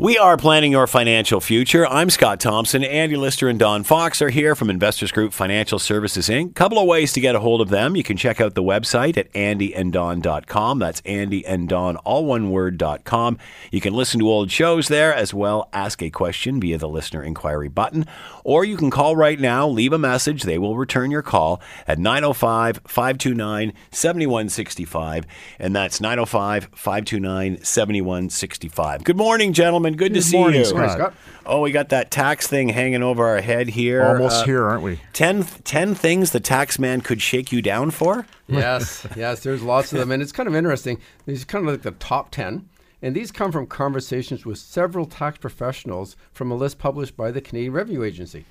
We are planning your financial future. I'm Scott Thompson. Andy Lister and Don Fox are here from Investors Group Financial Services, Inc. Couple of ways to get a hold of them. You can check out the website at andyanddon.com. That's andyanddon, all one word, .com. You can listen to old shows there as well. Ask a question via the listener inquiry button. Or you can call right now. Leave a message. They will return your call at 905-529-7165. And that's 905-529-7165. Good morning, gentlemen. Good morning, see you. Morning, Scott. Oh, we got that tax thing hanging over our head here. Almost here, aren't we? 10 things the tax man could shake you down for? Yes. There's lots of them. And it's kind of interesting. These are kind of like the top 10. And these come from conversations with several tax professionals from a list published by the Canadian Revenue Agency.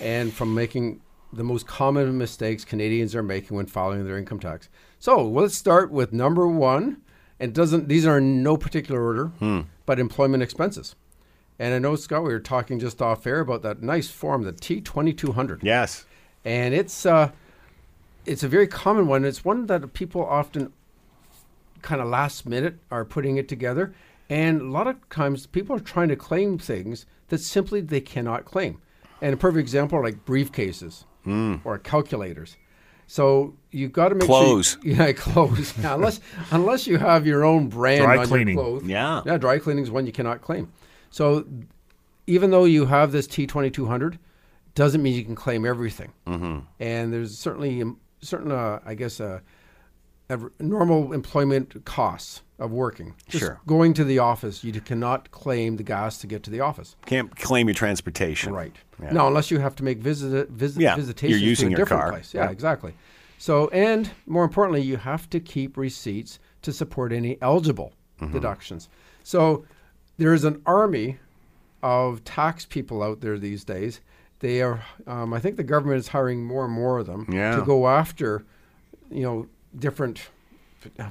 And from making the most common mistakes Canadians are making when filing their income tax. So let's start with number one. And these are in no particular order, but employment expenses. And I know, Scott, we were talking just off air about that nice form, the T2200. Yes. And it's a very common one. It's one that people often kind of last minute are putting it together. And a lot of times people are trying to claim things that simply they cannot claim. And a perfect example are like briefcases or calculators. So you've got to make sure clothes. Yeah, unless you have your own brand dry on cleaning. Your clothes. Yeah, dry cleaning is one you cannot claim. So even though you have this T2200, doesn't mean you can claim everything. Mm-hmm. And there's certainly normal employment costs of working. Just going to the office, you cannot claim the gas to get to the office. Can't claim your transportation. Right. Yeah. No, unless you have to make visitations you're using to a your different car. Place. Yeah, exactly. So, and more importantly, you have to keep receipts to support any eligible deductions. So there is an army of tax people out there these days. They are, I think the government is hiring more and more of them to go after, different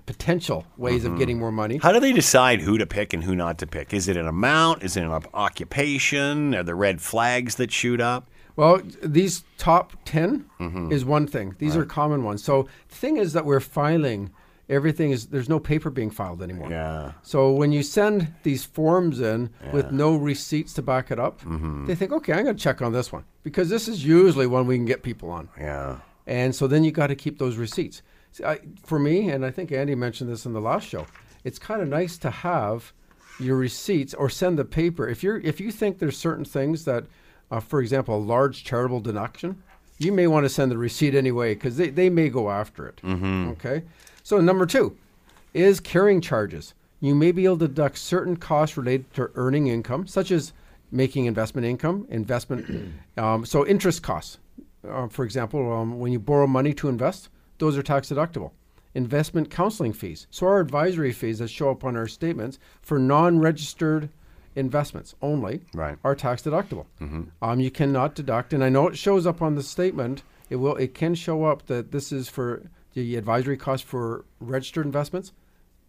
potential ways of getting more money. How do they decide who to pick and who not to pick? Is it an amount? Is it an occupation? Are there red flags that shoot up? Well, these top 10 is one thing. These are common ones. So the thing is that we're filing everything. There's no paper being filed anymore. Yeah. So when you send these forms in with no receipts to back it up, they think, okay, I'm going to check on this one because this is usually one we can get people on. Yeah. And so then you got to keep those receipts. For me, and I think Andy mentioned this in the last show, it's kind of nice to have your receipts or send the paper. If you think there's certain things that, for example, a large charitable deduction, you may want to send the receipt anyway because they may go after it. Okay. So number two is carrying charges. You may be able to deduct certain costs related to earning income, such as making investment income, so interest costs. For example, when you borrow money to invest, those are tax deductible. Investment counseling fees. So our advisory fees that show up on our statements for non-registered investments only are tax deductible. You cannot deduct, and I know it shows up on the statement. It can show up that this is for the advisory cost for registered investments.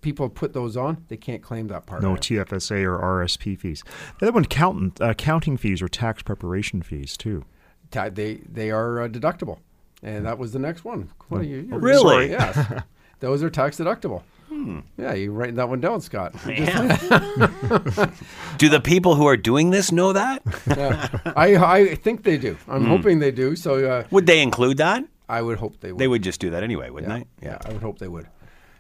People put those on, they can't claim that part. No TFSA or RRSP fees. The other one, accounting fees or tax preparation fees too. They are deductible. And that was the next one. Really? Sorry, yes. Those are tax deductible. Yeah, you're writing that one down, Scott. Yeah. Do the people who are doing this know that? I think they do. I'm hoping they do. So would they include that? I would hope they would. They would just do that anyway, wouldn't they? Yeah, I would hope they would.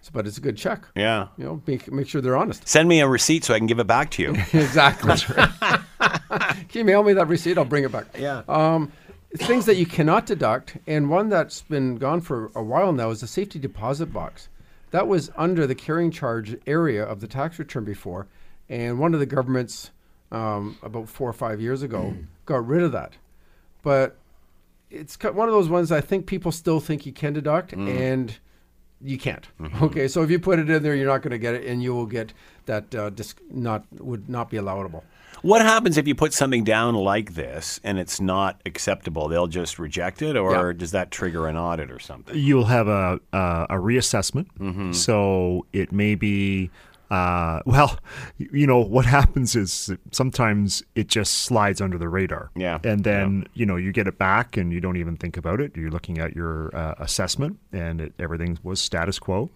So, but it's a good check. Yeah. Make sure they're honest. Send me a receipt so I can give it back to you. Exactly. That's right. Can you mail me that receipt? I'll bring it back. Yeah. Things that you cannot deduct, and one that's been gone for a while now is the safety deposit box. That was under the carrying charge area of the tax return before, and one of the governments about 4 or 5 years ago got rid of that. But it's one of those ones I think people still think you can deduct, and you can't. Okay, so if you put it in there, you're not going to get it, and you will get that would not be allowable. What happens if you put something down like this and it's not acceptable? They'll just reject it, or does that trigger an audit or something? You'll have a reassessment. So it may be, what happens is sometimes it just slides under the radar. Yeah. And then, you get it back and you don't even think about it. You're looking at your assessment and everything was status quo.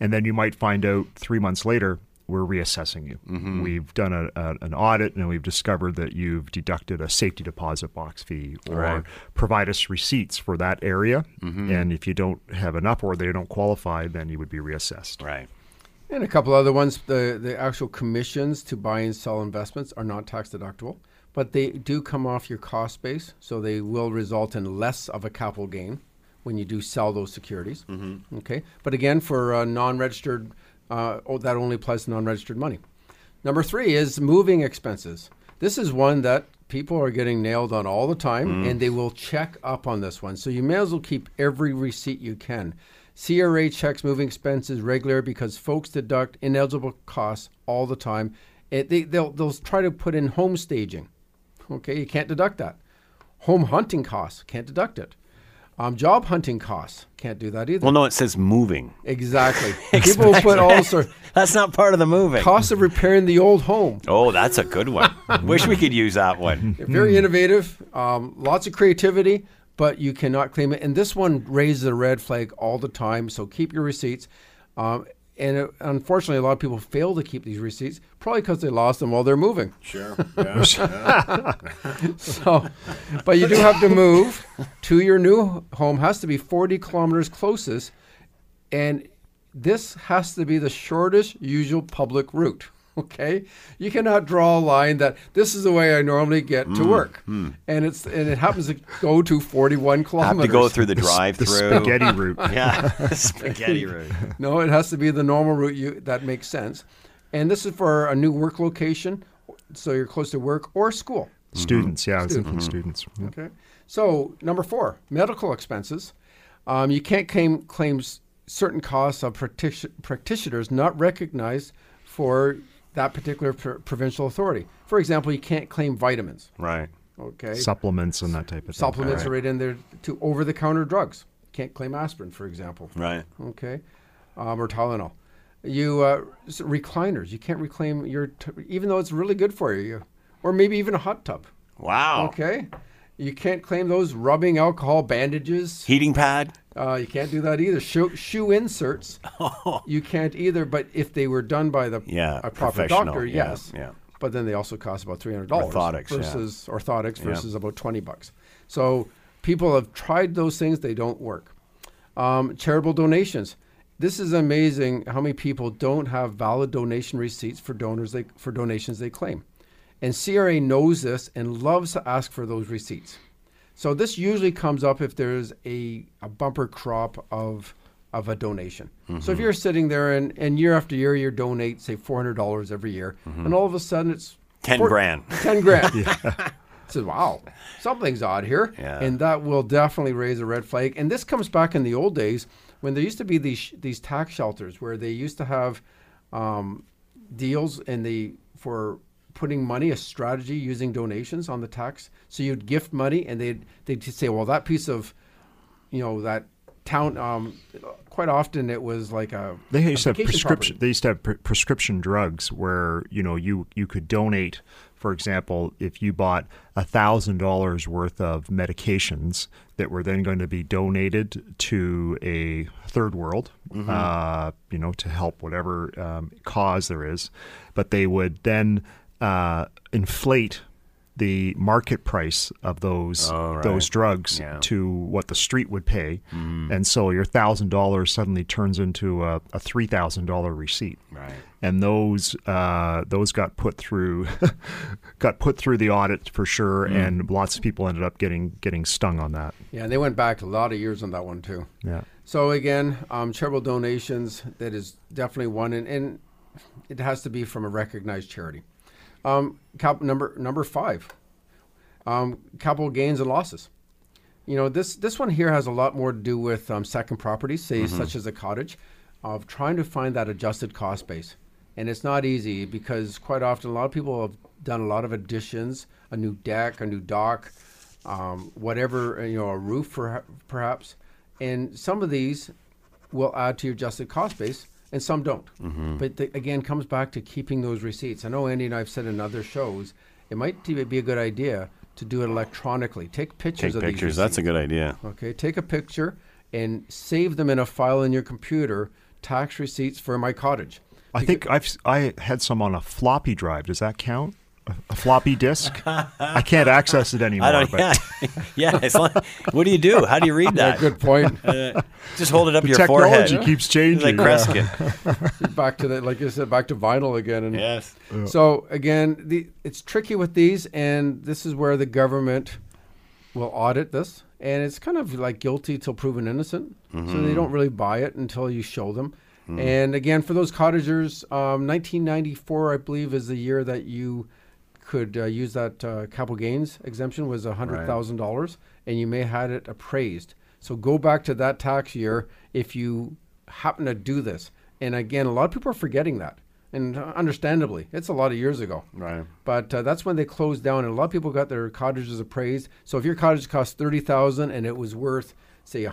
And then you might find out 3 months later, we're reassessing you. Mm-hmm. We've done an audit and we've discovered that you've deducted a safety deposit box fee, or right. provide us receipts for that area. Mm-hmm. And if you don't have enough or they don't qualify, then you would be reassessed. Right. And a couple other ones, the actual commissions to buy and sell investments are not tax deductible, but they do come off your cost base, so they will result in less of a capital gain when you do sell those securities. Mm-hmm. Okay, but again, for non-registered, that only applies to non-registered money. Number three is moving expenses. This is one that people are getting nailed on all the time, and they will check up on this one. So you may as well keep every receipt you can. CRA checks moving expenses regularly because folks deduct ineligible costs all the time. They'll try to put in home staging. Okay, you can't deduct that. Home hunting costs, can't deduct it. Job hunting costs, can't do that either. Well, no, it says moving. Exactly. People put all sorts. That's not part of the moving. Cost of repairing the old home. Oh, that's a good one. Wish we could use that one. They're very innovative, lots of creativity, but you cannot claim it. And this one raises a red flag all the time, so keep your receipts. And unfortunately, a lot of people fail to keep these receipts, probably because they lost them while they're moving. Sure. Yeah, yeah. But you do have to move to your new home. Has to be 40 kilometers closest, and this has to be the shortest usual public route. Okay, you cannot draw a line that this is the way I normally get to work, and it happens to go to 41 kilometers. I have to go through the drive-through, the spaghetti route. Yeah, the spaghetti route. No, it has to be the normal route. That makes sense, and this is for a new work location, so you're close to work or school. Students, yeah, students. Yeah. Okay, so number four, medical expenses. You can't claim certain costs of practitioners not recognized for that particular provincial authority. For example, you can't claim vitamins. Right. Okay. Supplements and that type of thing. Supplements are right in there to over-the-counter drugs. Can't claim aspirin, for example. Right. Okay. Or Tylenol. Recliners. You can't reclaim even though it's really good for you. Or maybe even a hot tub. Wow. Okay. You can't claim those. Rubbing alcohol, bandages. Heating pad. You can't do that either. Shoe inserts, you can't either. But if they were done by a proper doctor, yes. Yeah, yeah. But then they also cost about $300. Orthotics versus about $20. So people have tried those things. They don't work. Charitable donations. This is amazing how many people don't have valid donation receipts for donations they claim. And CRA knows this and loves to ask for those receipts. So this usually comes up if there's a bumper crop of a donation. Mm-hmm. So if you're sitting there and year after year you donate, say, $400 every year, and all of a sudden it's... 10 grand. Yeah. So, wow, something's odd here. Yeah. And that will definitely raise a red flag. And this comes back in the old days when there used to be these tax shelters where they used to have deals for putting money, a strategy using donations on the tax. So you'd gift money and they'd say, well, that piece of, that town, quite often it was like a They used to have prescription drugs where, you could donate, for example, if you bought $1,000 worth of medications that were then going to be donated to a third world, to help whatever cause there is. But they would then... inflate the market price of those drugs to what the street would pay, and so your $1,000 suddenly turns into a $3,000 receipt. Right. And those got put through the audit for sure, and lots of people ended up getting stung on that. Yeah, and they went back a lot of years on that one too. Yeah. So again, charitable donations, that is definitely one, and it has to be from a recognized charity. Number five, capital gains and losses. This one here has a lot more to do with second properties, say such as a cottage, of trying to find that adjusted cost base. And it's not easy because quite often a lot of people have done a lot of additions, a new deck, a new dock, whatever, a roof perhaps. And some of these will add to your adjusted cost base, and some don't. Mm-hmm. But again, comes back to keeping those receipts. I know Andy and I have said in other shows, it might be a good idea to do it electronically. Take pictures of these receipts. That's a good idea. Okay, take a picture and save them in a file in your computer, tax receipts for my cottage. I think I had some on a floppy drive. Does that count? A floppy disk? I can't access it anymore. Yeah, it's like, what do you do? How do you read that? Yeah, good point. Just hold it up your forehead. Technology keeps changing. Like Kreskin. Back to that, like you said, back to vinyl again. And yes. So again, it's tricky with these, and this is where the government will audit this, and it's kind of like guilty till proven innocent. Mm-hmm. So they don't really buy it until you show them. Mm. And again, for those cottagers, 1994, I believe, is the year that you could use that capital gains exemption, was $100,000, right, and you may have had it appraised. So go back to that tax year if you happen to do this. And again, a lot of people are forgetting that, and understandably, it's a lot of years ago. Right. But that's when they closed down, and a lot of people got their cottages appraised. So if your cottage cost $30,000 and it was worth, say, $100,000 in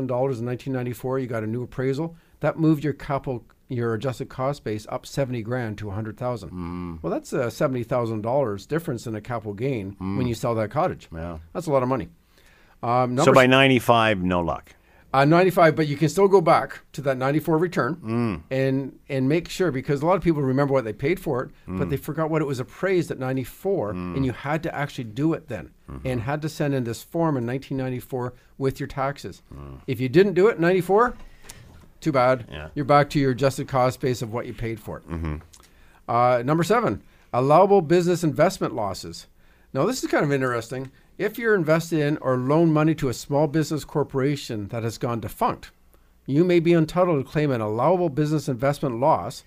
1994, you got a new appraisal, that moved your capital, your adjusted cost base, up $70,000 to $100,000. Mm. Well, that's a $70,000 difference in a capital gain when you sell that cottage. Yeah. That's a lot of money. So by 95, no luck. 95, but you can still go back to that 94 return and make sure, because a lot of people remember what they paid for it, but they forgot what it was appraised at 94, and you had to actually do it then, and had to send in this form in 1994 with your taxes. If you didn't do it in 94, too bad. Yeah. You're back to your adjusted cost base of what you paid for it. Mm-hmm. Number 7, allowable business investment losses. Now, this is kind of interesting. If you're invested in or loan money to a small business corporation that has gone defunct, you may be entitled to claim an allowable business investment loss,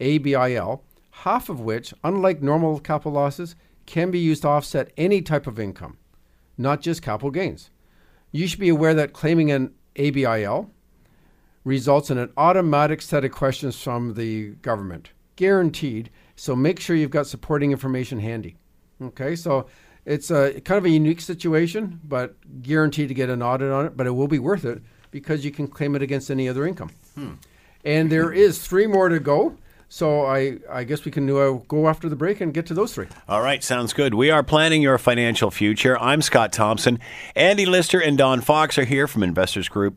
ABIL, half of which, unlike normal capital losses, can be used to offset any type of income, not just capital gains. You should be aware that claiming an ABIL results in an automatic set of questions from the government, guaranteed. So make sure you've got supporting information handy. Okay, so it's a kind of a unique situation, but guaranteed to get an audit on it, but it will be worth it because you can claim it against any other income. And there is 3 more to go. So I guess we can go after the break and get to those 3. All right, sounds good. We are planning your financial future. I'm Scott Thompson. Andy Lister and Don Fox are here from Investors Group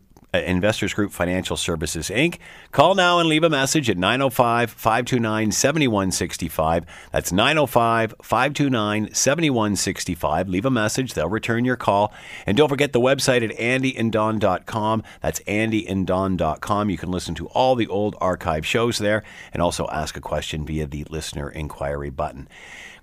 Financial Services, Inc. Call now and leave a message at 905-529-7165. That's 905-529-7165. Leave a message. They'll return your call. And don't forget the website at andyanddon.com. That's andyanddon.com. You can listen to all the old archive shows there and also ask a question via the listener inquiry button.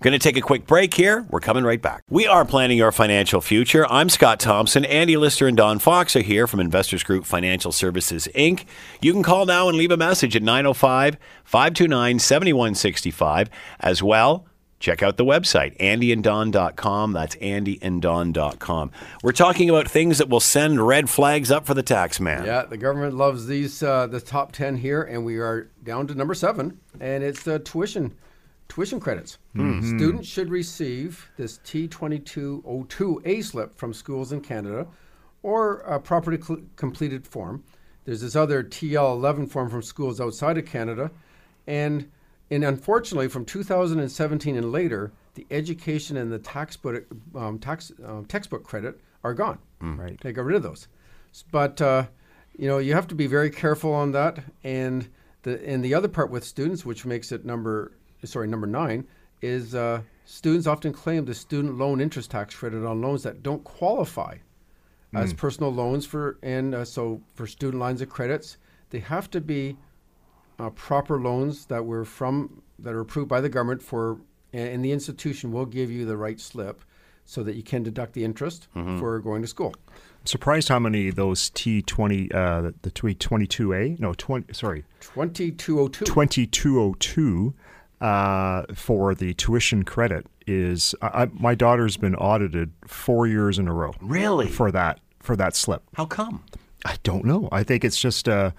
Going to take a quick break here. We're coming right back. We are planning your financial future. I'm Scott Thompson. Andy Lister and Don Fox are here from Investors Group Financial Services, Inc. You can call now and leave a message at 905-529-7165. As well, check out the website, andyanddon.com. That's andyanddon.com. We're talking about things that will send red flags up for the tax man. Yeah, the government loves these, the top 10 here, and we are down to number 7, and it's the tuition credits. Mm-hmm. Students should receive this T2202A slip from schools in Canada or a properly completed form. There's this other TL11 form from schools outside of Canada. And unfortunately, from 2017 and later, the education and the textbook credit are gone. Right. They got rid of those. But, you have to be very careful on that. And the other part with students, which makes it number 9, is students often claim the student loan interest tax credit on loans that don't qualify as personal loans for student lines of credits. They have to be proper loans that are approved by the government and the institution will give you the right slip so that you can deduct the interest for going to school. I'm surprised how many of those T2202 2202 for the tuition credit is. My daughter's been audited 4 years in a row. Really? For that slip. How come? I don't know. I think it's just either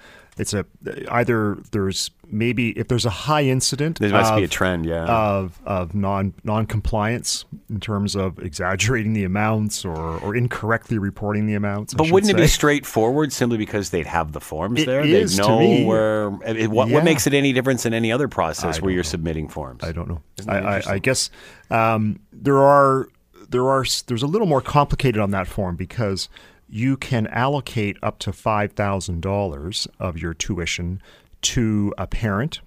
there's maybe if there's a high incident. There must be a trend, yeah, of non-compliance in terms of exaggerating the amounts or incorrectly reporting the amounts. But wouldn't it be straightforward simply because they'd have the forms there? Is, they'd know to me, where. What makes it any difference in any other process where you're submitting forms? I don't know. I guess there's a little more complicated on that form because you can allocate up to $5,000 of your tuition to a parent.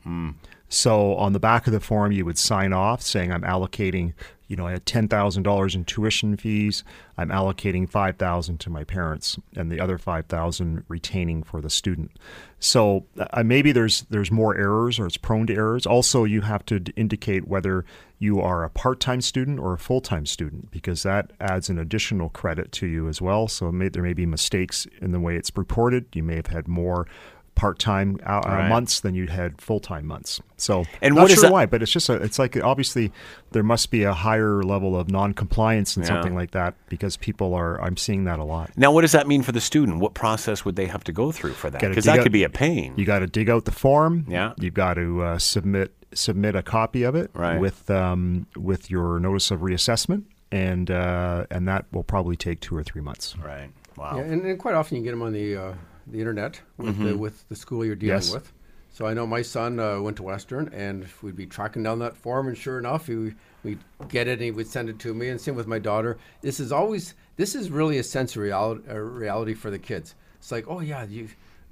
So on the back of the form, you would sign off saying, I'm allocating, you know, I had $10,000 in tuition fees. I'm allocating $5,000 to my parents and the other $5,000 retaining for the student. So maybe there's more errors, or it's prone to errors. Also, you have to indicate whether you are a part-time student or a full-time student, because that adds an additional credit to you as well. So there may be mistakes in the way it's reported. You may have had more part-time months than you had full-time months. So and not sure why, but it's just it's like, obviously there must be a higher level of non-compliance and something like that, because people are, I'm seeing that a lot. Now, what does that mean for the student? What process would they have to go through for that? Because that could be a pain. You got to dig out the form. Yeah. You've got to submit a copy of it with your notice of reassessment, and that will probably take 2 or 3 months. Right. Wow. Yeah, and quite often you get them on the internet with the school you're dealing with. So I know my son went to Western, and we'd be tracking down that form, and sure enough, we'd get it and he would send it to me. And same with my daughter. This is really a sense of reality for the kids. It's like, oh yeah,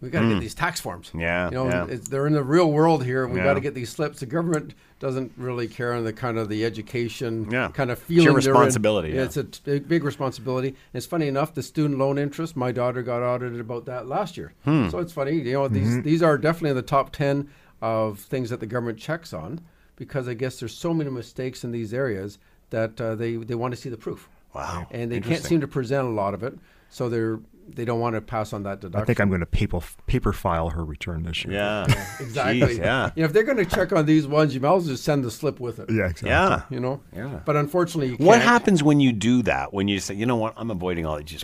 we got to get these tax forms. Yeah, you know, they're in the real world here. We got to get these slips. The government doesn't really care on the kind of the education kind of feeling. It's your responsibility. Yeah. It's a big responsibility. And it's funny enough, the student loan interest, my daughter got audited about that last year. So it's funny, you know, these are definitely in the top 10 of things that the government checks on, because I guess there's so many mistakes in these areas that they want to see the proof. Wow. And they can't seem to present a lot of it. So they don't want to pass on that deduction. I think I'm going to paper file her return this year. Yeah, exactly. Jeez, yeah. You know, if they're going to check on these ones, you might as well just send the slip with it. Yeah, exactly. Yeah. You know? Yeah. But unfortunately, you can't. What happens when you do that? When you say, you know what, I'm avoiding all that. You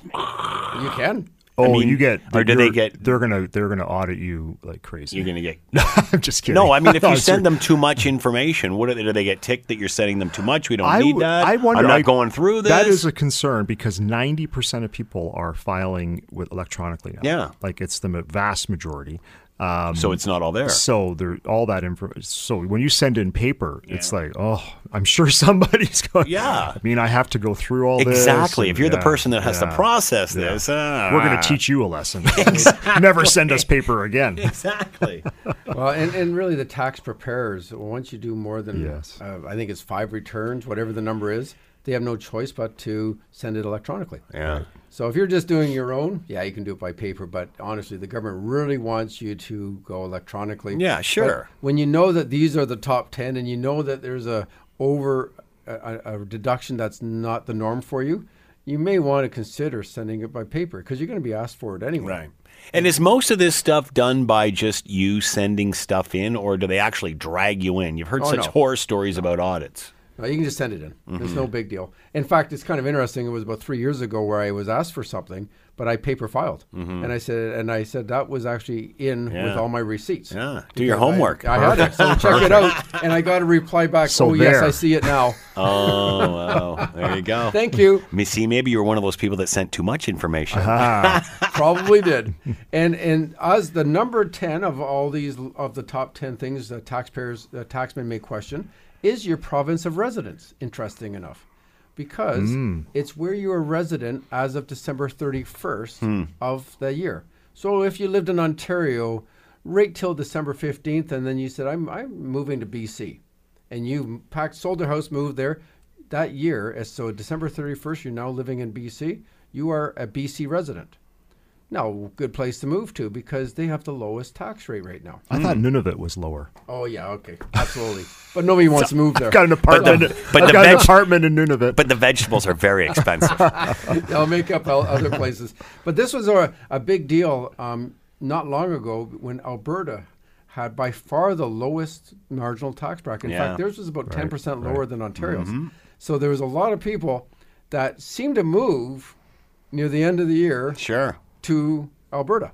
can. Oh, I mean, they're gonna audit you like crazy. You're gonna get. I'm just kidding. No, I mean, if you send them too much information, do they get ticked that you're sending them too much? We don't need that. I wonder. I'm not going through this. That is a concern, because 90% of people are filing with electronically now. Yeah, like it's the vast majority. So it's not all there. So all that information. So when you send in paper, it's like, oh, I'm sure somebody's going. Yeah. I mean, I have to go through all this. Exactly. If you're the person that has to process this, we're going to teach you a lesson. Exactly. Never send us paper again. Exactly. Well, and really, the tax preparers, once you do more than I think it's 5 returns, whatever the number is, they have no choice but to send it electronically. Yeah. Right? So if you're just doing your own, you can do it by paper, but honestly, the government really wants you to go electronically. Yeah, sure. But when you know that these are the top 10, and you know that there's a deduction that's not the norm for you, you may want to consider sending it by paper, because you're going to be asked for it anyway. Right. And is most of this stuff done by just you sending stuff in, or do they actually drag you in? You've heard horror stories about audits. You can just send it in. It's no big deal. In fact, it's kind of interesting. It was about 3 years ago where I was asked for something, but I paper filed. And I said that was actually in with all my receipts. Yeah. Do your homework. I had it. So check it out. And I got a reply back. So yes, I see it now. Oh, wow. There you go. Thank you. Maybe you're one of those people that sent too much information. Probably did. And as the number 10 of all these, of the top 10 things that taxmen may question, is your province of residence, interesting enough, because it's where you are resident as of December 31st of the year. So if you lived in Ontario right till December 15th, and then you said, I'm moving to BC, and you sold your house, moved there that year, so December 31st, you're now living in BC, you are a BC resident. Now, good place to move to, because they have the lowest tax rate right now. I thought Nunavut was lower. Oh, yeah, okay, absolutely. But nobody wants to move there. I've got an apartment, an apartment in Nunavut. But the vegetables are very expensive. They'll make up other places. But this was a big deal not long ago, when Alberta had by far the lowest marginal tax bracket. In fact, theirs was about 10% lower than Ontario's. So there was a lot of people that seemed to move near the end of the year. Sure. To Alberta,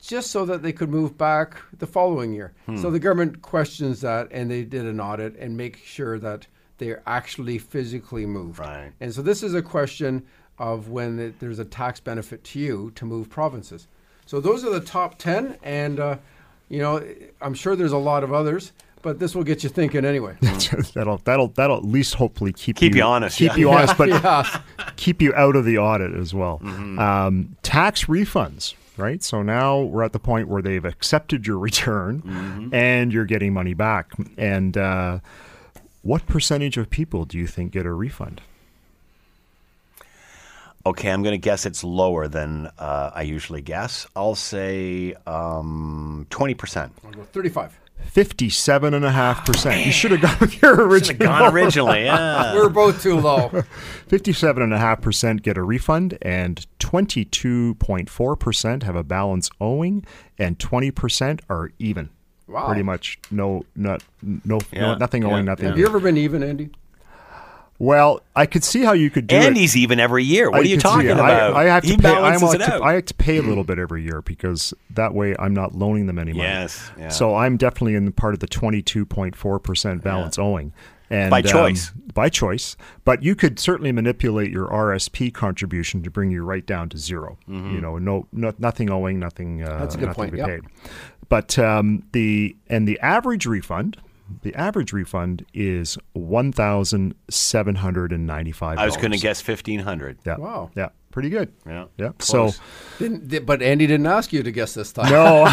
just so that they could move back the following year. So the government questions that, and they did an audit and make sure that they're actually physically moved. Right. And so this is a question of when there's a tax benefit to you to move provinces. So those are the top 10, and you know, I'm sure there's a lot of others, but this will get you thinking anyway. That'll at least hopefully keep you honest. Keep you honest, but keep you out of the audit as well. Tax refunds. right? So now we're at the point where they've accepted your return and you're getting money back. And what percentage of people do you think get a refund? Okay, I'm going to guess it's lower than I usually guess. I'll say 20%. I'll go 35. 57.5%. You should have gone with your original. Should have gone originally. Yeah. We were both too low. 57.5% get a refund, and 22.4% have a balance owing, and 20% are even. Wow. Pretty much nothing owing. Have you ever been even, Andy? Well, I could see how you could do it. And he's even every year. What are you talking about? I have to pay. I have to pay a little bit every year because that way I'm not loaning them any money. Yes. Yeah. So I'm definitely in the part of the 22.4% balance owing. And, by choice. By choice. But you could certainly manipulate your RRSP contribution to bring you right down to zero. You know, nothing owing, nothing. That's a good point. Yep. Paid. But the average refund. The average refund is $1,795. I was going to guess $1,500. Yeah. Wow. Yeah. Pretty good. Yeah. Yeah. So, but Andy didn't ask you to guess this time. No,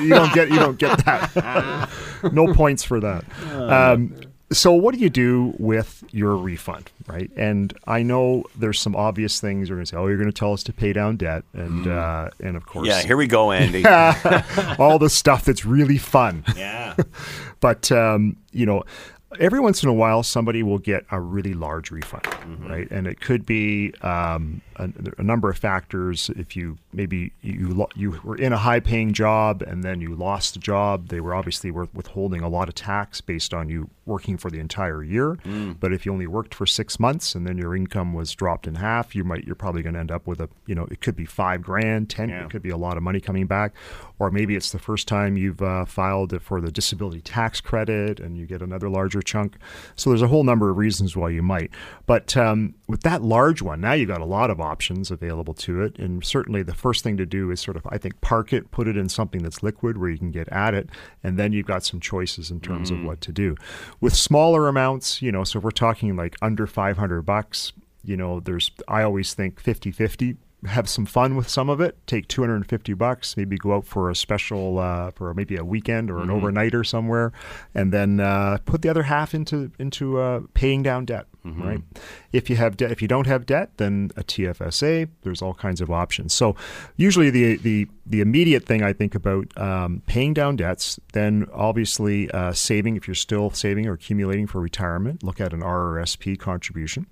you don't get that. No points for that. So what do you do with your refund, right? And I know there's some obvious things. You're going to say, oh, you're going to tell us to pay down debt. And of course. Yeah, here we go, Andy. All the stuff that's really fun. Yeah. But, you know, every once in a while, somebody will get a really large refund, right? And it could be a number of factors. If you you were in a high-paying job and then you lost the job, they were obviously withholding a lot of tax based on you working for the entire year. But if you only worked for 6 months and then your income was dropped in half, you're probably going to end up with a it could be $5,000, $10,000. Yeah. It could be a lot of money coming back, or maybe it's the first time you've filed for the disability tax credit and you get another larger chunk. So there's a whole number of reasons why you might. But with that large one, now you've got a lot of options available to it. And certainly the first thing to do is sort of, I think, park it, put it in something that's liquid where you can get at it. And then you've got some choices in terms of what to do. With smaller amounts, so if we're talking like under $500, I always think 50-50. Have some fun with some of it. Take $250, maybe go out for a special, for maybe a weekend or an overnighter somewhere, and then put the other half into paying down debt. Right? If you have debt, if you don't have debt, then a TFSA. There's all kinds of options. So usually the immediate thing I think about paying down debts. Then obviously saving if you're still saving or accumulating for retirement. Look at an RRSP contribution.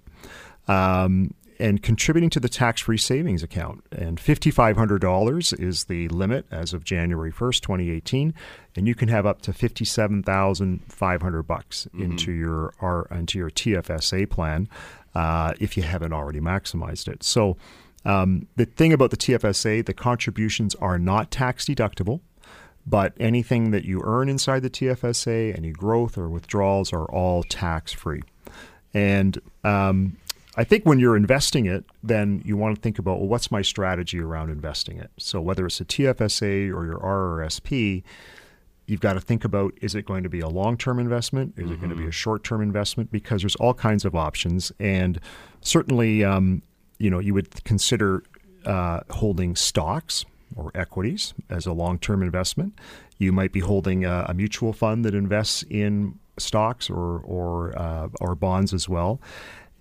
And contributing to the tax-free savings account. And $5,500 is the limit as of January 1st, 2018. And you can have up to $57,500 into your TFSA plan if you haven't already maximized it. So the thing about the TFSA, the contributions are not tax-deductible. But anything that you earn inside the TFSA, any growth or withdrawals are all tax-free. And I think when you're investing it, then you want to think about, well, what's my strategy around investing it? So whether it's a TFSA or your RRSP, you've got to think about, is it going to be a long-term investment? Is it going to be a short-term investment? Because there's all kinds of options. And certainly, you would consider holding stocks or equities as a long-term investment. You might be holding a mutual fund that invests in stocks or bonds as well.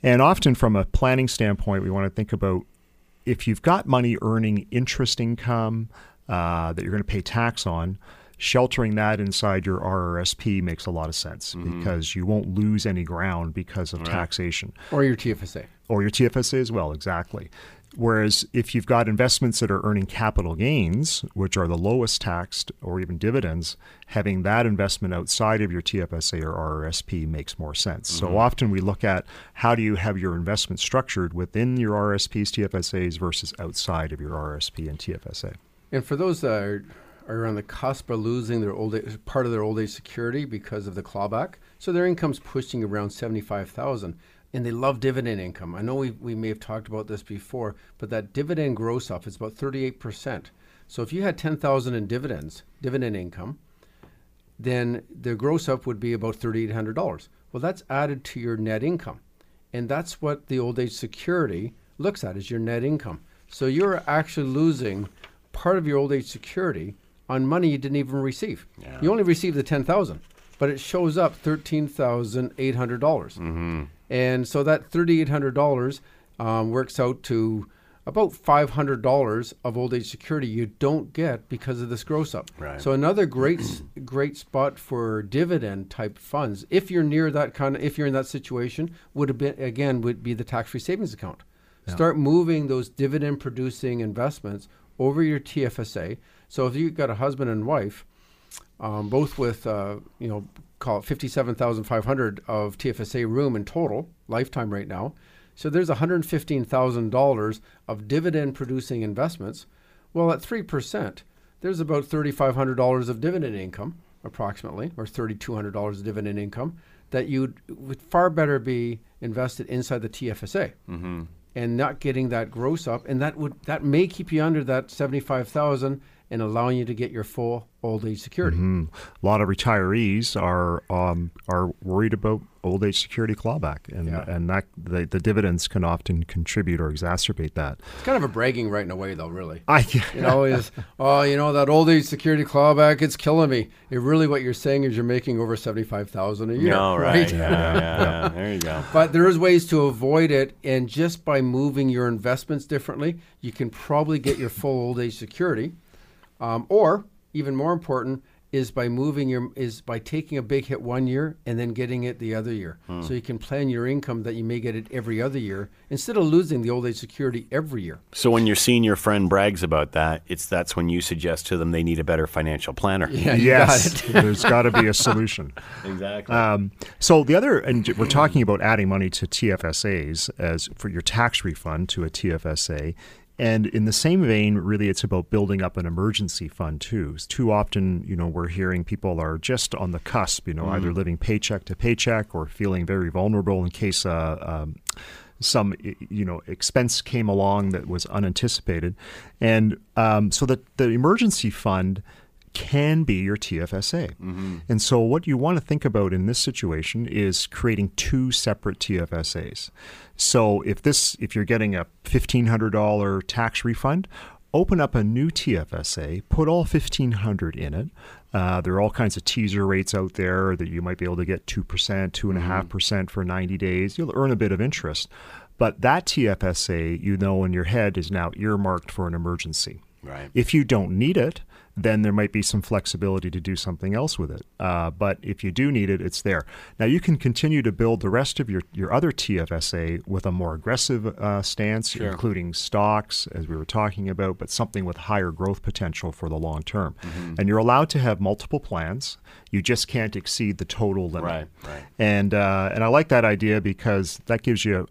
And often from a planning standpoint, we want to think about if you've got money earning interest income that you're going to pay tax on, sheltering that inside your RRSP makes a lot of sense because you won't lose any ground because of taxation. Or your TFSA. Or your TFSA as well, exactly. Whereas if you've got investments that are earning capital gains, which are the lowest taxed or even dividends, having that investment outside of your TFSA or RRSP makes more sense. So often we look at how do you have your investment structured within your RRSPs, TFSAs versus outside of your RRSP and TFSA. And for those that are on the cusp of losing their old age, part of their old age security because of the clawback, so their income's pushing around $75,000. And they love dividend income. I know we may have talked about this before, but that dividend gross up is about 38%. So if you had $10,000 in dividend income, then the gross up would be about $3,800. Well, that's added to your net income. And that's what the old age security looks at, is your net income. So you're actually losing part of your old age security on money you didn't even receive. Yeah. You only received the $10,000, but it shows up $13,800. Mm-hmm. And so that $3,800 works out to about $500 of old age security you don't get because of this gross up. Right. So another great spot for dividend type funds, if you're near that kind of, if you're in that situation, would have been, again, would be the tax-free savings account. Yeah. Start moving those dividend producing investments over your TFSA. So if you've got a husband and wife, both with call it $57,500 of TFSA room in total lifetime right now. So there's $115,000 of dividend-producing investments. Well, at 3%, there's about $3,500 of dividend income, approximately, or $3,200 of dividend income that would far better be invested inside the TFSA, mm-hmm. and not getting that gross up, and that may keep you under that $75,000 and allowing you to get your full old age security. Mm-hmm. A lot of retirees are worried about old age security clawback, and that the dividends can often contribute or exacerbate that. It's kind of a bragging right in a way, though, really. That old age security clawback, it's killing me. It really, what you're saying is you're making over $75,000 a year. No, right? Yeah. There you go. But there is ways to avoid it, and just by moving your investments differently, you can probably get your full old age security. Or even more important is by taking a big hit one year and then getting it the other year. So you can plan your income that you may get it every other year instead of losing the old age security every year. So when your senior friend brags about that, that's when you suggest to them they need a better financial planner. Yeah, yes, got there's got to be a solution. Exactly. And we're talking about adding money to TFSAs as for your tax refund to a TFSA. And in the same vein, really, it's about building up an emergency fund, too. It's too often, we're hearing people are just on the cusp, either living paycheck to paycheck or feeling very vulnerable in case some expense came along that was unanticipated. And so the emergency fund can be your TFSA. Mm-hmm. And so what you want to think about in this situation is creating two separate TFSAs. So if you're getting a $1,500 tax refund, open up a new TFSA, put all $1,500 in it. There are all kinds of teaser rates out there that you might be able to get 2%, 2.5% mm-hmm. for 90 days. You'll earn a bit of interest. But that TFSA, in your head is now earmarked for an emergency. Right. If you don't need it, then there might be some flexibility to do something else with it. But if you do need it, it's there. Now, you can continue to build the rest of your other TFSA with a more aggressive stance, sure. including stocks, as we were talking about, but something with higher growth potential for the long term. Mm-hmm. And you're allowed to have multiple plans. You just can't exceed the total limit. Right. And I like that idea because that gives you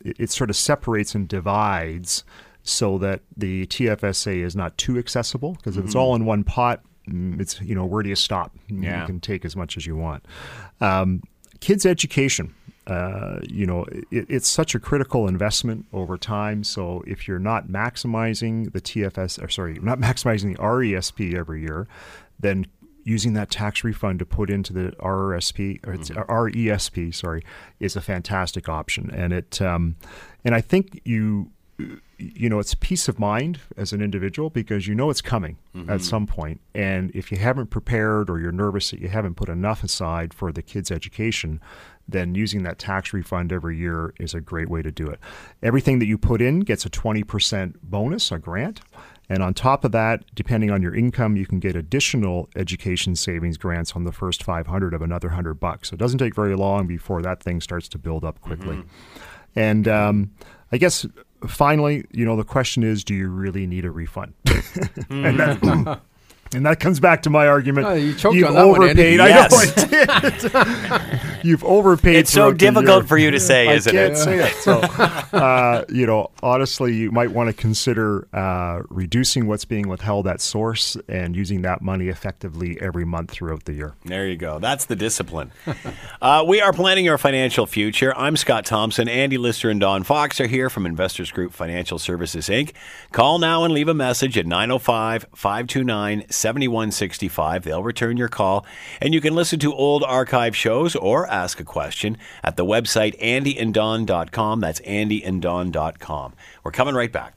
it sort of separates and divides so that the TFSA is not too accessible, because if it's all in one pot, it's, where do you stop? Yeah. You can take as much as you want. Kids' education, it's such a critical investment over time. So if you're not maximizing the RRSP every year, then using that tax refund to put into the RESP, is a fantastic option. And I think it's peace of mind as an individual because it's coming at some point. And if you haven't prepared or you're nervous that you haven't put enough aside for the kids' education, then using that tax refund every year is a great way to do it. Everything that you put in gets a 20% bonus, a grant. And on top of that, depending on your income, you can get additional education savings grants on the first 500 of another $100. So it doesn't take very long before that thing starts to build up quickly. Mm-hmm. And I guess finally, the question is, do you really need a refund? and that comes back to my argument. Oh, you choked on that one, Andy. I know I did. You've overpaid. It's so difficult for you to say, isn't it? Say it. So, honestly, you might want to consider reducing what's being withheld at source and using that money effectively every month throughout the year. There you go. That's the discipline. We are planning our financial future. I'm Scott Thompson. Andy Lister and Don Fox are here from Investors Group Financial Services, Inc. Call now and leave a message at 905-529-7165. They'll return your call, and you can listen to old archive shows or ask a question at the website andyanddon.com. That's andyanddon.com. We're coming right back.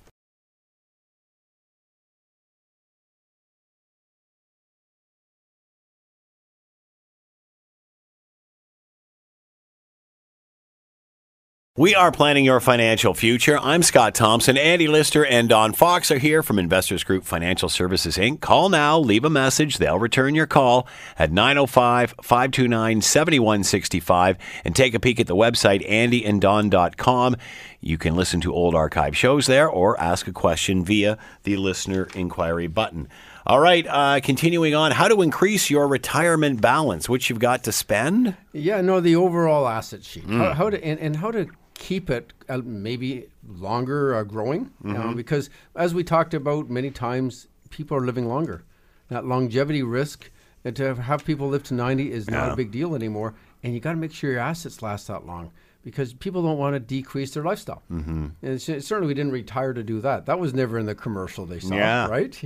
We are planning your financial future. I'm Scott Thompson. Andy Lister and Don Fox are here from Investors Group Financial Services, Inc. Call now. Leave a message. They'll return your call at 905-529-7165. And take a peek at the website, andyanddon.com. You can listen to old archive shows there or ask a question via the listener inquiry button. All right, continuing on, how to increase your retirement balance, which you've got to spend? Yeah, no, the overall asset sheet. How to keep it maybe longer or growing, because as we talked about many times, people are living longer. That longevity risk, and to have people live to 90 is not a big deal anymore, and you got to make sure your assets last that long because people don't want to decrease their lifestyle. And certainly we didn't retire to do that. That was never in the commercial they saw, right?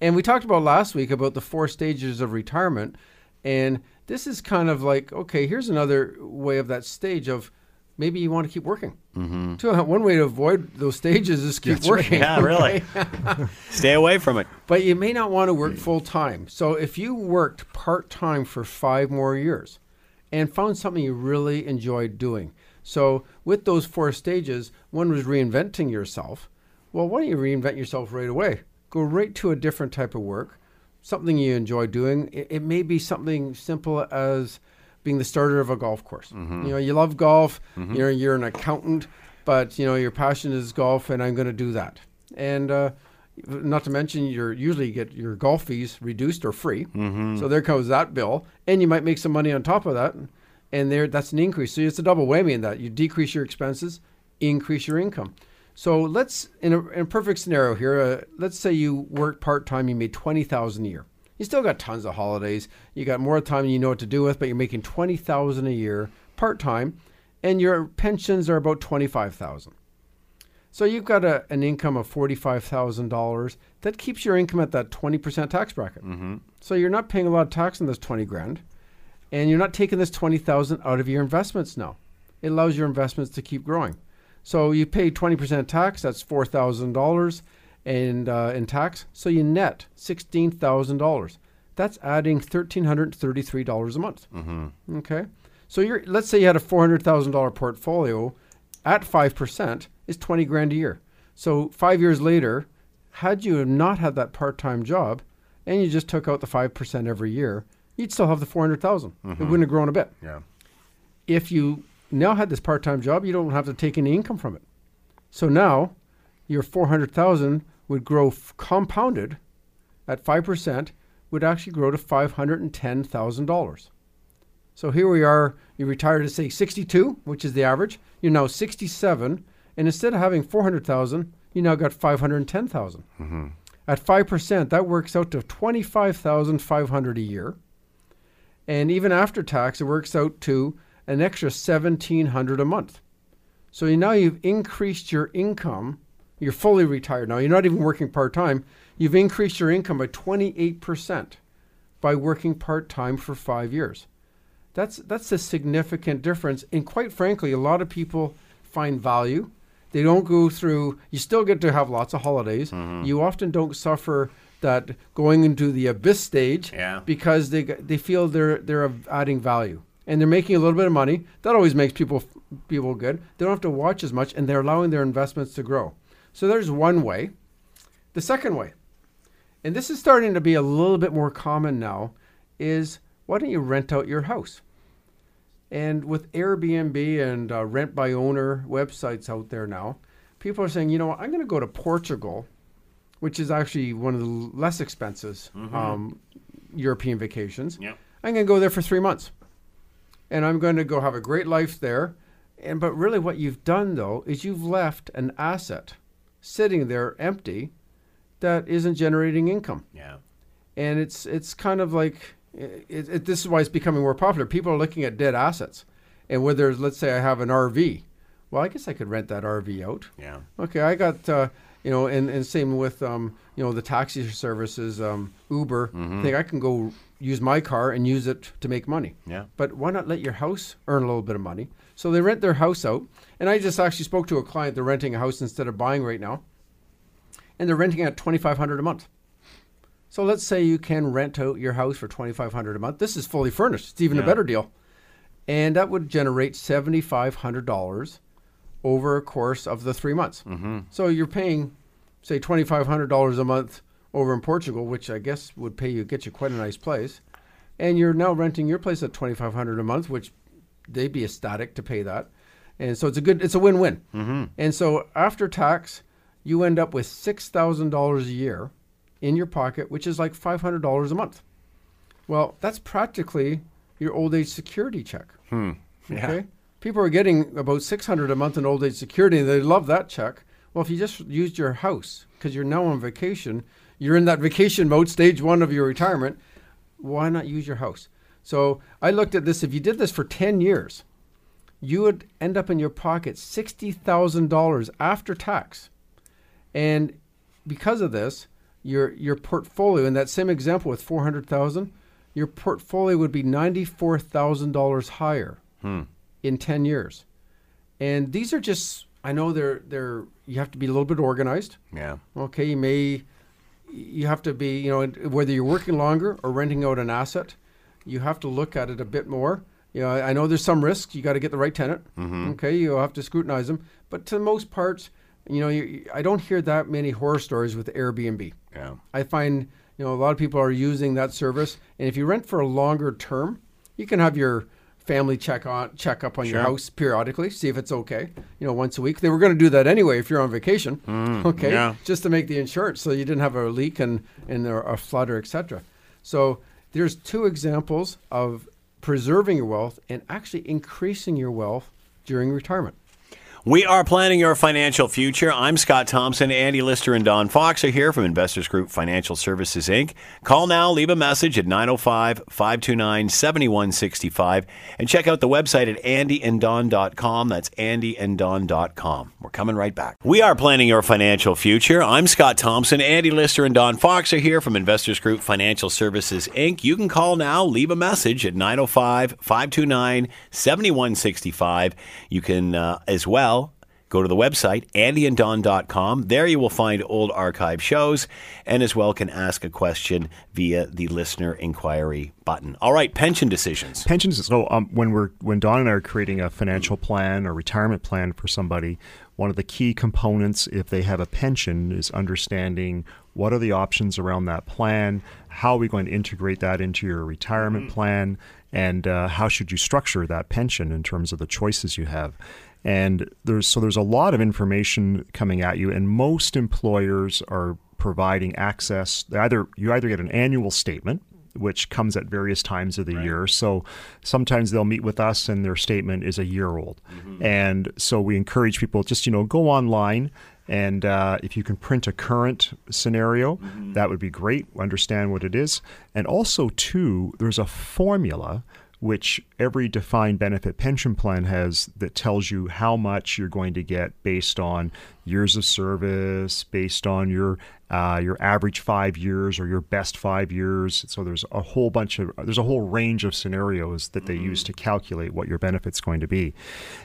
And we talked about last week about the four stages of retirement, and this is kind of like, okay, here's another way of that stage of maybe you want to keep working. So one way to avoid those stages is keep working. Right. Yeah, really. Stay away from it. But you may not want to work full time. So if you worked part time for 5 more years and found something you really enjoyed doing. So with those four stages, one was reinventing yourself. Well, why don't you reinvent yourself right away? Go right to a different type of work, something you enjoy doing. It may be something simple as being the starter of a golf course. You know, you love golf, you're an accountant, but you know, your passion is golf and I'm going to do that. And not to mention you usually get your golf fees reduced or free. So there comes that bill and you might make some money on top of that. And that's an increase. So it's a double whammy in that you decrease your expenses, increase your income. So let's, in a perfect scenario here, let's say you work part-time, you made $20,000 a year. You still got tons of holidays. You got more time than you know what to do with, but you're making $20,000 a year part-time, and your pensions are about $25,000. So you've got an income of $45,000. That keeps your income at that 20% tax bracket. So you're not paying a lot of tax on this $20,000, and you're not taking this $20,000 out of your investments now. It allows your investments to keep growing. So you pay 20% tax. That's $4,000. And in tax, so you net $16,000. That's adding $1,333 a month. Okay, so let's say you had a $400,000 portfolio at 5% is $20,000 a year. So 5 years later, had you not had that part-time job, and you just took out the 5% every year, you'd still have the $400,000. It wouldn't have grown a bit. If you now had this part-time job, you don't have to take any income from it. So now your $400,000 would grow compounded at 5%, would actually grow to $510,000. So here we are, you retired at say 62, which is the average, you're now 67, and instead of having 400,000, you now got 510,000. At 5%, that works out to 25,500 a year. And even after tax, it works out to an extra 1,700 a month. So now you've increased your income. You're fully retired now. You're not even working part-time. You've increased your income by 28% by working part-time for 5 years. That's a significant difference. And quite frankly, a lot of people find value. They don't go through, you still get to have lots of holidays. You often don't suffer that going into the abyss stage because they feel they're adding value. And they're making a little bit of money. That always makes people good. They don't have to watch as much, and they're allowing their investments to grow. So there's one way. The second way, and this is starting to be a little bit more common now, is why don't you rent out your house? And with Airbnb and rent by owner websites out there now, people are saying, you know what, I'm going to go to Portugal, which is actually one of the less expensive European vacations. I'm going to go there for 3 months. And I'm going to go have a great life there. But really what you've done, though, is you've left an asset sitting there empty that isn't generating income. And it's kind of like, this is why it's becoming more popular. People are looking at dead assets. And whether, let's say I have an RV. Well, I guess I could rent that RV out. Okay, I got, and same with, the taxi services, Uber. I think I can go use my car and use it to make money. But why not let your house earn a little bit of money? So they rent their house out. And I just actually spoke to a client. They're renting a house instead of buying right now. And they're renting at $2,500 a month. So let's say you can rent out your house for $2,500 a month. This is fully furnished. It's even a better deal. And that would generate $7,500 over a course of the 3 months. Mm-hmm. So you're paying, say, $2,500 a month over in Portugal, which I guess would get you quite a nice place. And you're now renting your place at $2,500 a month, which they'd be ecstatic to pay that. And so it's a win-win. Mm-hmm. And so after tax, you end up with $6,000 a year in your pocket, which is like $500 a month. Well, that's practically your old age security check. Hmm. Yeah. Okay? People are getting about $600 a month in old age security, and they love that check. Well, if you just used your house, because you're now on vacation, you're in that vacation mode, stage one of your retirement, why not use your house? So I looked at this. If you did this for 10 years, you would end up in your pocket $60,000 after tax. And because of this, your portfolio, in that same example with $400,000, your portfolio would be $94,000 higher in 10 years. And these are just, I know they're you have to be a little bit organized. Yeah. Okay, you have to be, whether you're working longer or renting out an asset, you have to look at it a bit more. I know there's some risks. You got to get the right tenant. Mm-hmm. Okay, you'll have to scrutinize them. But to the most part, I don't hear that many horror stories with Airbnb. Yeah. I find, a lot of people are using that service. And if you rent for a longer term, you can have your family check up on your house periodically, see if it's okay, once a week. They were going to do that anyway if you're on vacation, just to make the insurance so you didn't have a leak and a flood or et cetera. So there's two examples of preserving your wealth and actually increasing your wealth during retirement. We are planning your financial future. I'm Scott Thompson. Andy Lister and Don Fox are here from Investors Group Financial Services, Inc. Call now, leave a message at 905-529-7165, and check out the website at andyanddon.com. That's andyanddon.com. We're coming right back. We are planning your financial future. I'm Scott Thompson. Andy Lister and Don Fox are here from Investors Group Financial Services, Inc. You can call now, leave a message at 905-529-7165. You can, as well, go to the website, andyanddon.com. There you will find old archive shows and as well can ask a question via the listener inquiry button. All right, pension decisions. Pensions. So when Don and I are creating a financial plan or retirement plan for somebody, one of the key components if they have a pension is understanding what are the options around that plan, how are we going to integrate that into your retirement plan, and how should you structure that pension in terms of the choices you have. And there's a lot of information coming at you, and most employers are providing access. You either get an annual statement, which comes at various times of the year. So sometimes they'll meet with us, and their statement is a year old. Mm-hmm. And so we encourage people just go online, and if you can print a current scenario, that would be great. Understand what it is, and also too, there's a formula which every defined benefit pension plan has that tells you how much you're going to get based on years of service, based on your average 5 years or your best 5 years. So there's a whole range of scenarios that they use to calculate what your benefit's going to be.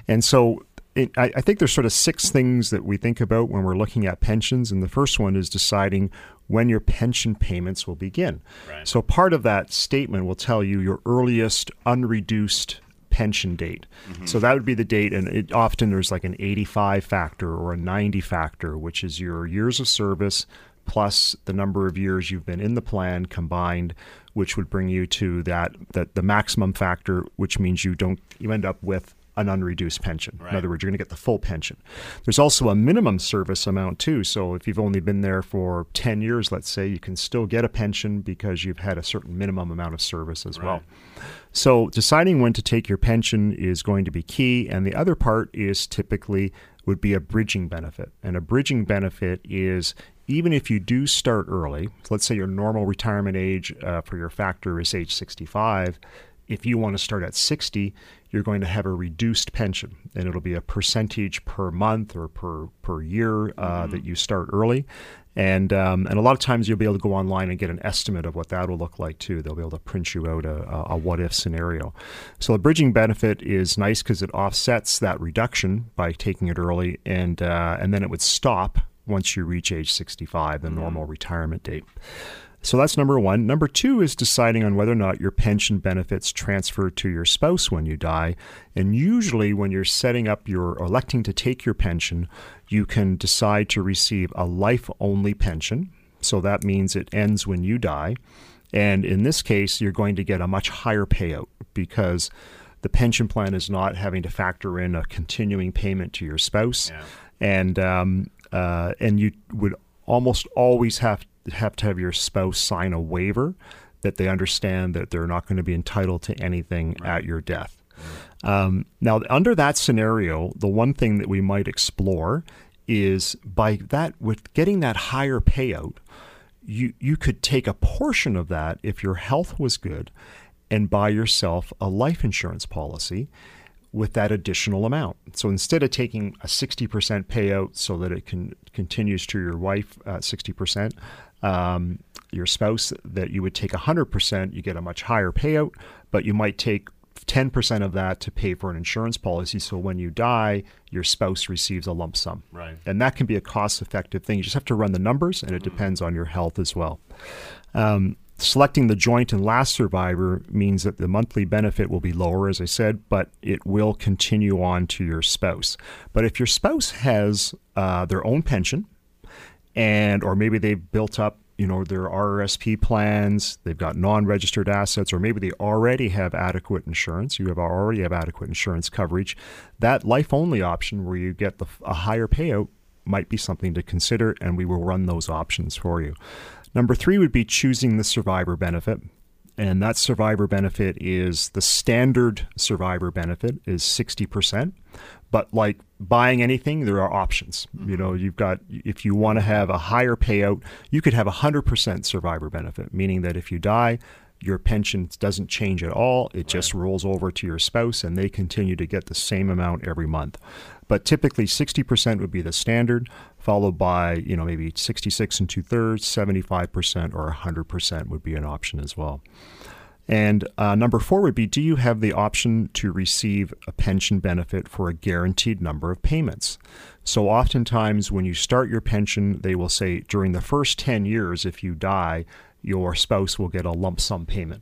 And so I think there's sort of six things that we think about when we're looking at pensions. And the first one is deciding when your pension payments will begin. Right. So part of that statement will tell you your earliest unreduced pension date. Mm-hmm. So that would be the date, and often there's like an 85 factor or a 90 factor, which is your years of service plus the number of years you've been in the plan combined, which would bring you to that the maximum factor, which means you end up with an unreduced pension. Right. In other words, you're going to get the full pension. There's also a minimum service amount too. So if you've only been there for 10 years, let's say, you can still get a pension because you've had a certain minimum amount of service as well. So deciding when to take your pension is going to be key. And the other part is typically would be a bridging benefit. And a bridging benefit is even if you do start early, let's say your normal retirement age for your factor is age 65, if you want to start at 60, you're going to have a reduced pension, and it'll be a percentage per month or per year that you start early. And a lot of times you'll be able to go online and get an estimate of what that will look like too. They'll be able to print you out a what-if scenario. So the bridging benefit is nice because it offsets that reduction by taking it early, and then it would stop once you reach age 65, the normal retirement date. So that's number one. Number two is deciding on whether or not your pension benefits transfer to your spouse when you die. And usually when you're setting up your electing to take your pension, you can decide to receive a life-only pension. So that means it ends when you die. And in this case, you're going to get a much higher payout because the pension plan is not having to factor in a continuing payment to your spouse. Yeah. And you would almost always have to have your spouse sign a waiver that they understand that they're not going to be entitled to anything at your death. Now, under that scenario, the one thing that we might explore is with getting that higher payout, you could take a portion of that if your health was good and buy yourself a life insurance policy with that additional amount. So instead of taking a 60% payout so that it continues to your wife, 60%, your spouse, that you would take 100%, you get a much higher payout, but you might take 10% of that to pay for an insurance policy. So when you die, your spouse receives a lump sum. Right. And that can be a cost-effective thing. You just have to run the numbers, and it depends on your health as well. Selecting the joint and last survivor means that the monthly benefit will be lower, as I said, but it will continue on to your spouse. But if your spouse has their own pension, or maybe they've built up, their RRSP plans, they've got non-registered assets, or maybe they already have adequate insurance, adequate insurance coverage, that life-only option where you get a higher payout might be something to consider, and we will run those options for you. Number three would be choosing the survivor benefit, and that survivor benefit is the standard survivor benefit is 60%, but like buying anything, there are options. If you want to have a higher payout, you could have 100% survivor benefit, meaning that if you die, your pension doesn't change at all. It just rolls over to your spouse, and they continue to get the same amount every month. But typically 60% would be the standard, followed by maybe 66 2/3, 75%, or 100% would be an option as well. And number four would be, do you have the option to receive a pension benefit for a guaranteed number of payments? So oftentimes when you start your pension, they will say during the first 10 years, if you die, your spouse will get a lump sum payment,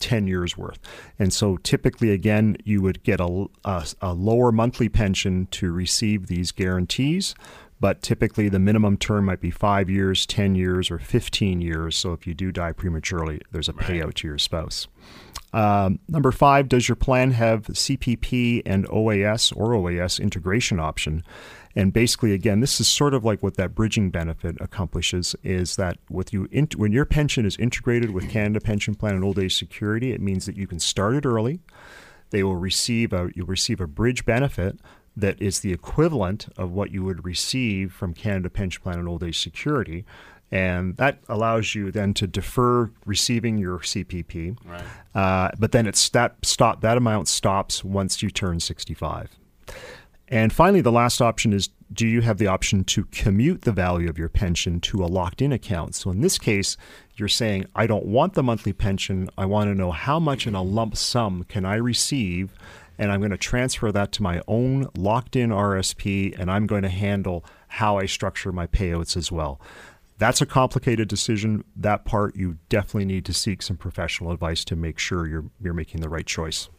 10 years worth. And so typically, again, you would get a lower monthly pension to receive these guarantees, but typically the minimum term might be 5 years, 10 years, or 15 years. So if you do die prematurely, there's a payout to your spouse. Number five, does your plan have CPP and OAS or OAS integration option? And basically, again, this is sort of like what that bridging benefit accomplishes, is that when your pension is integrated with Canada Pension Plan and Old Age Security, it means that you can start it early. You'll receive a bridge benefit that is the equivalent of what you would receive from Canada Pension Plan and Old Age Security. And that allows you then to defer receiving your CPP. Right. But then that amount stops once you turn 65. And finally, the last option is, do you have the option to commute the value of your pension to a locked-in account? So in this case, you're saying, I don't want the monthly pension. I want to know how much in a lump sum can I receive, and I'm going to transfer that to my own locked-in RSP, and I'm going to handle how I structure my payouts as well. That's a complicated decision. That part, you definitely need to seek some professional advice to make sure you're making the right choice.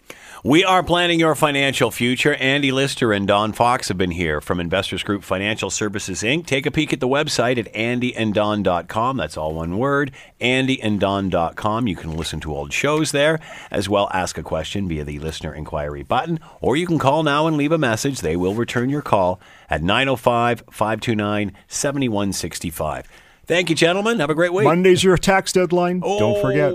We are planning your financial future. Andy Lister and Don Fox have been here from Investors Group Financial Services, Inc. Take a peek at the website at andyanddon.com. That's all one word, andyanddon.com. You can listen to old shows there, as well ask a question via the listener inquiry button, or you can call now and leave a message. They will return your call at 905-529-7165. Thank you, gentlemen. Have a great week. Monday's your tax deadline. Don't forget.